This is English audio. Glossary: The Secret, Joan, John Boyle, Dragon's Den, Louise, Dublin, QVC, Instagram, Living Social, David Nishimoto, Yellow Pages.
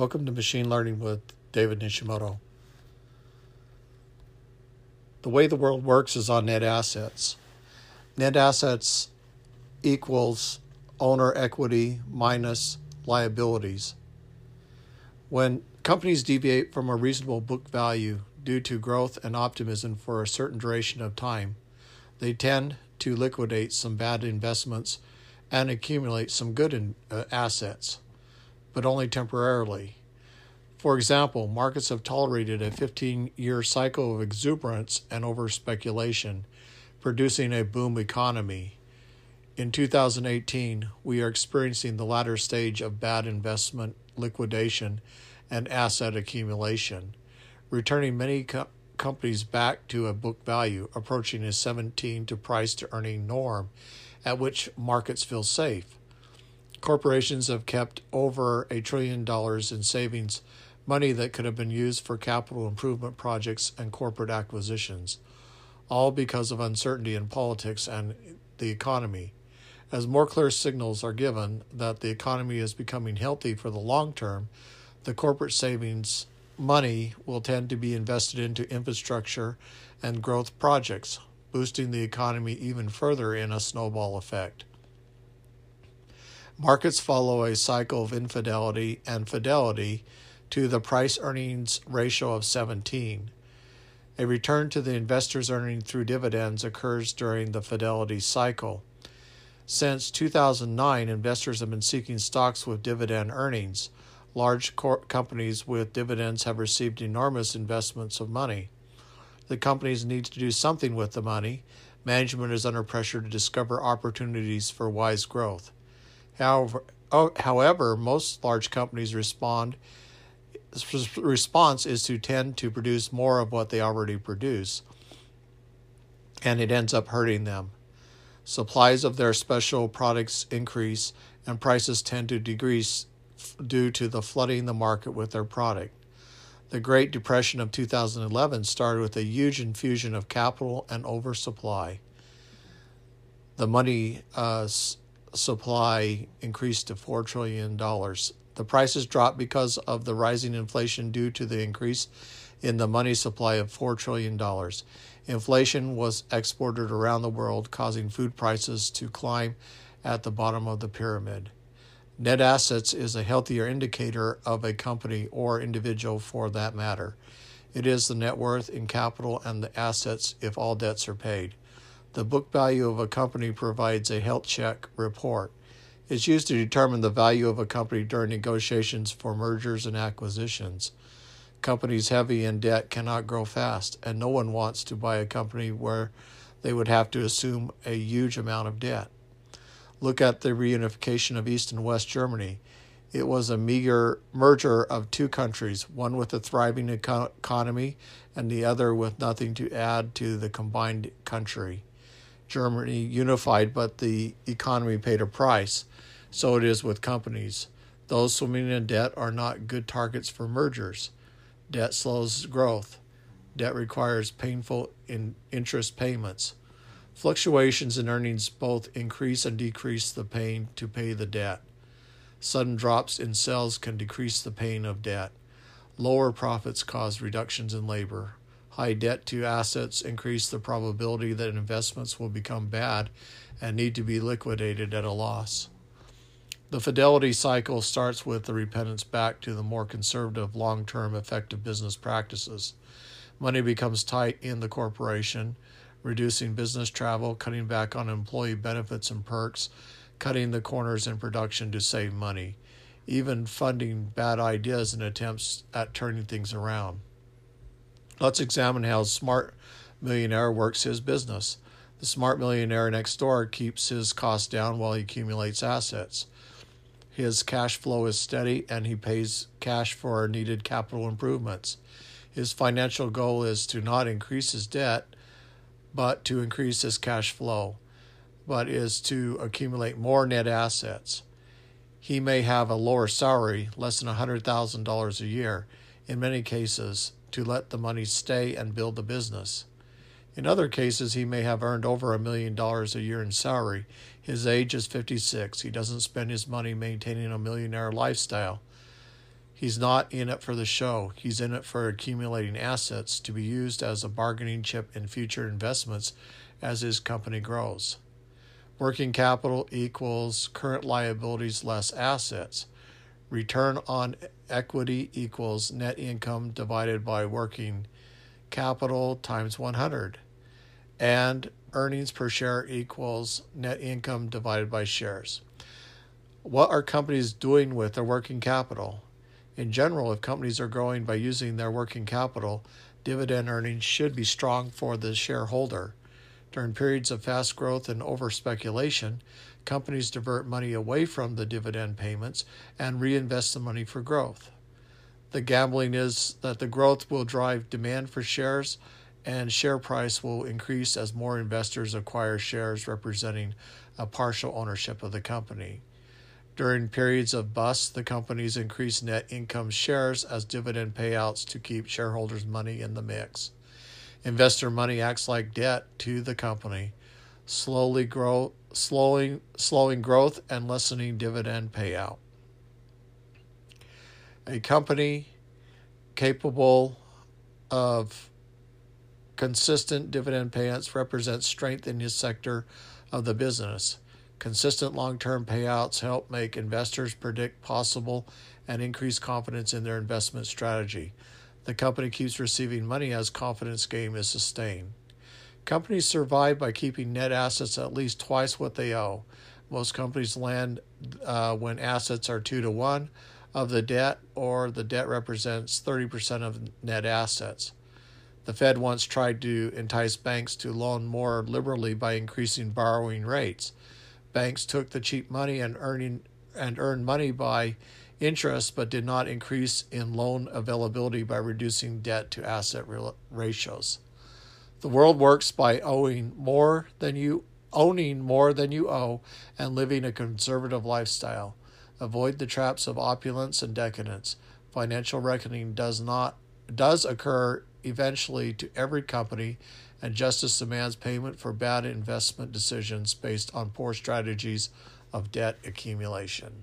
Welcome to Machine Learning with David Nishimoto. The way the world works is on net assets. Net assets equals owner equity minus liabilities. When companies deviate from a reasonable book value due to growth and optimism for a certain duration of time, they tend to liquidate some bad investments and accumulate some good assets, but only temporarily. For example, markets have tolerated a 15-year cycle of exuberance and over-speculation, producing a boom economy. In 2018, we are experiencing the latter stage of bad investment liquidation and asset accumulation, returning many companies back to a book value, approaching a 17 to price-to-earning norm, at which markets feel safe. Corporations have kept over $1 trillion in savings, money that could have been used for capital improvement projects and corporate acquisitions, all because of uncertainty in politics and the economy. As more clear signals are given that the economy is becoming healthy for the long term, the corporate savings money will tend to be invested into infrastructure and growth projects, boosting the economy even further in a snowball effect. Markets follow a cycle of infidelity and fidelity to the price-earnings ratio of 17. A return to the investor's earnings through dividends occurs during the fidelity cycle. Since 2009, investors have been seeking stocks with dividend earnings. Large companies with dividends have received enormous investments of money. The companies need to do something with the money. Management is under pressure to discover opportunities for wise growth. However, most large companies' response is to tend to produce more of what they already produce, and it ends up hurting them. Supplies of their special products increase, and prices tend to decrease due to the flooding the market with their product. The Great Depression of 2011 started with a huge infusion of capital and oversupply. The money supply increased to $4 trillion. The prices dropped because of the rising inflation due to the increase in the money supply of $4 trillion. Inflation was exported around the world, causing food prices to climb at the bottom of the pyramid. Net assets is a healthier indicator of a company or individual for that matter. It is the net worth in capital and the assets if all debts are paid. The book value of a company provides a health check report. It's used to determine the value of a company during negotiations for mergers and acquisitions. Companies heavy in debt cannot grow fast, and no one wants to buy a company where they would have to assume a huge amount of debt. Look at the reunification of East and West Germany. It was a meager merger of two countries, one with a thriving economy and the other with nothing to add to the combined country. Germany unified, but the economy paid a price. So it is with companies. Those swimming in debt are not good targets for mergers. Debt slows growth. Debt requires painful interest payments. Fluctuations in earnings both increase and decrease the pain to pay the debt. Sudden drops in sales can decrease the pain of debt. Lower profits cause reductions in labor. High debt to assets increase the probability that investments will become bad and need to be liquidated at a loss. The fidelity cycle starts with the repentance back to the more conservative, long-term, effective business practices. Money becomes tight in the corporation, reducing business travel, cutting back on employee benefits and perks, cutting the corners in production to save money, even funding bad ideas and attempts at turning things around. Let's examine how smart millionaire works his business. The smart millionaire next door keeps his costs down while he accumulates assets. His cash flow is steady and he pays cash for needed capital improvements. His financial goal is to not increase his debt, but to increase his cash flow, but is to accumulate more net assets. He may have a lower salary, less than $100,000 a year, in many cases, to let the money stay and build the business. In other cases, he may have earned over $1 million a year in salary. His age is 56. He doesn't spend his money maintaining a millionaire lifestyle. He's not in it for the show. He's in it for accumulating assets to be used as a bargaining chip in future investments as his company grows. Working capital equals current liabilities less assets. Return on equity equals net income divided by working capital times 100. And earnings per share equals net income divided by shares. What are companies doing with their working capital? In general, if companies are growing by using their working capital, dividend earnings should be strong for the shareholder. During periods of fast growth and over-speculation, companies divert money away from the dividend payments and reinvest the money for growth. The gambling is that the growth will drive demand for shares, and share price will increase as more investors acquire shares representing a partial ownership of the company. During periods of bust, the companies increase net income shares as dividend payouts to keep shareholders' money in the mix. Investor money acts like debt to the company, slowing growth and lessening dividend payout. A company capable of consistent dividend payouts represents strength in his sector of the business. Consistent long-term payouts help make investors predict possible and increase confidence in their investment strategy. The company keeps receiving money as confidence gain is sustained. Companies survive by keeping net assets at least twice what they owe. Most companies land when assets are 2 to 1 of the debt, or the debt represents 30% of net assets. The Fed once tried to entice banks to loan more liberally by increasing borrowing rates. Banks took the cheap money and earned money by interest, but did not increase in loan availability by reducing debt to asset ratios. The world works by owning more than you owe, and living a conservative lifestyle. Avoid the traps of opulence and decadence. Financial reckoning does occur eventually to every company, and justice demands payment for bad investment decisions based on poor strategies of debt accumulation.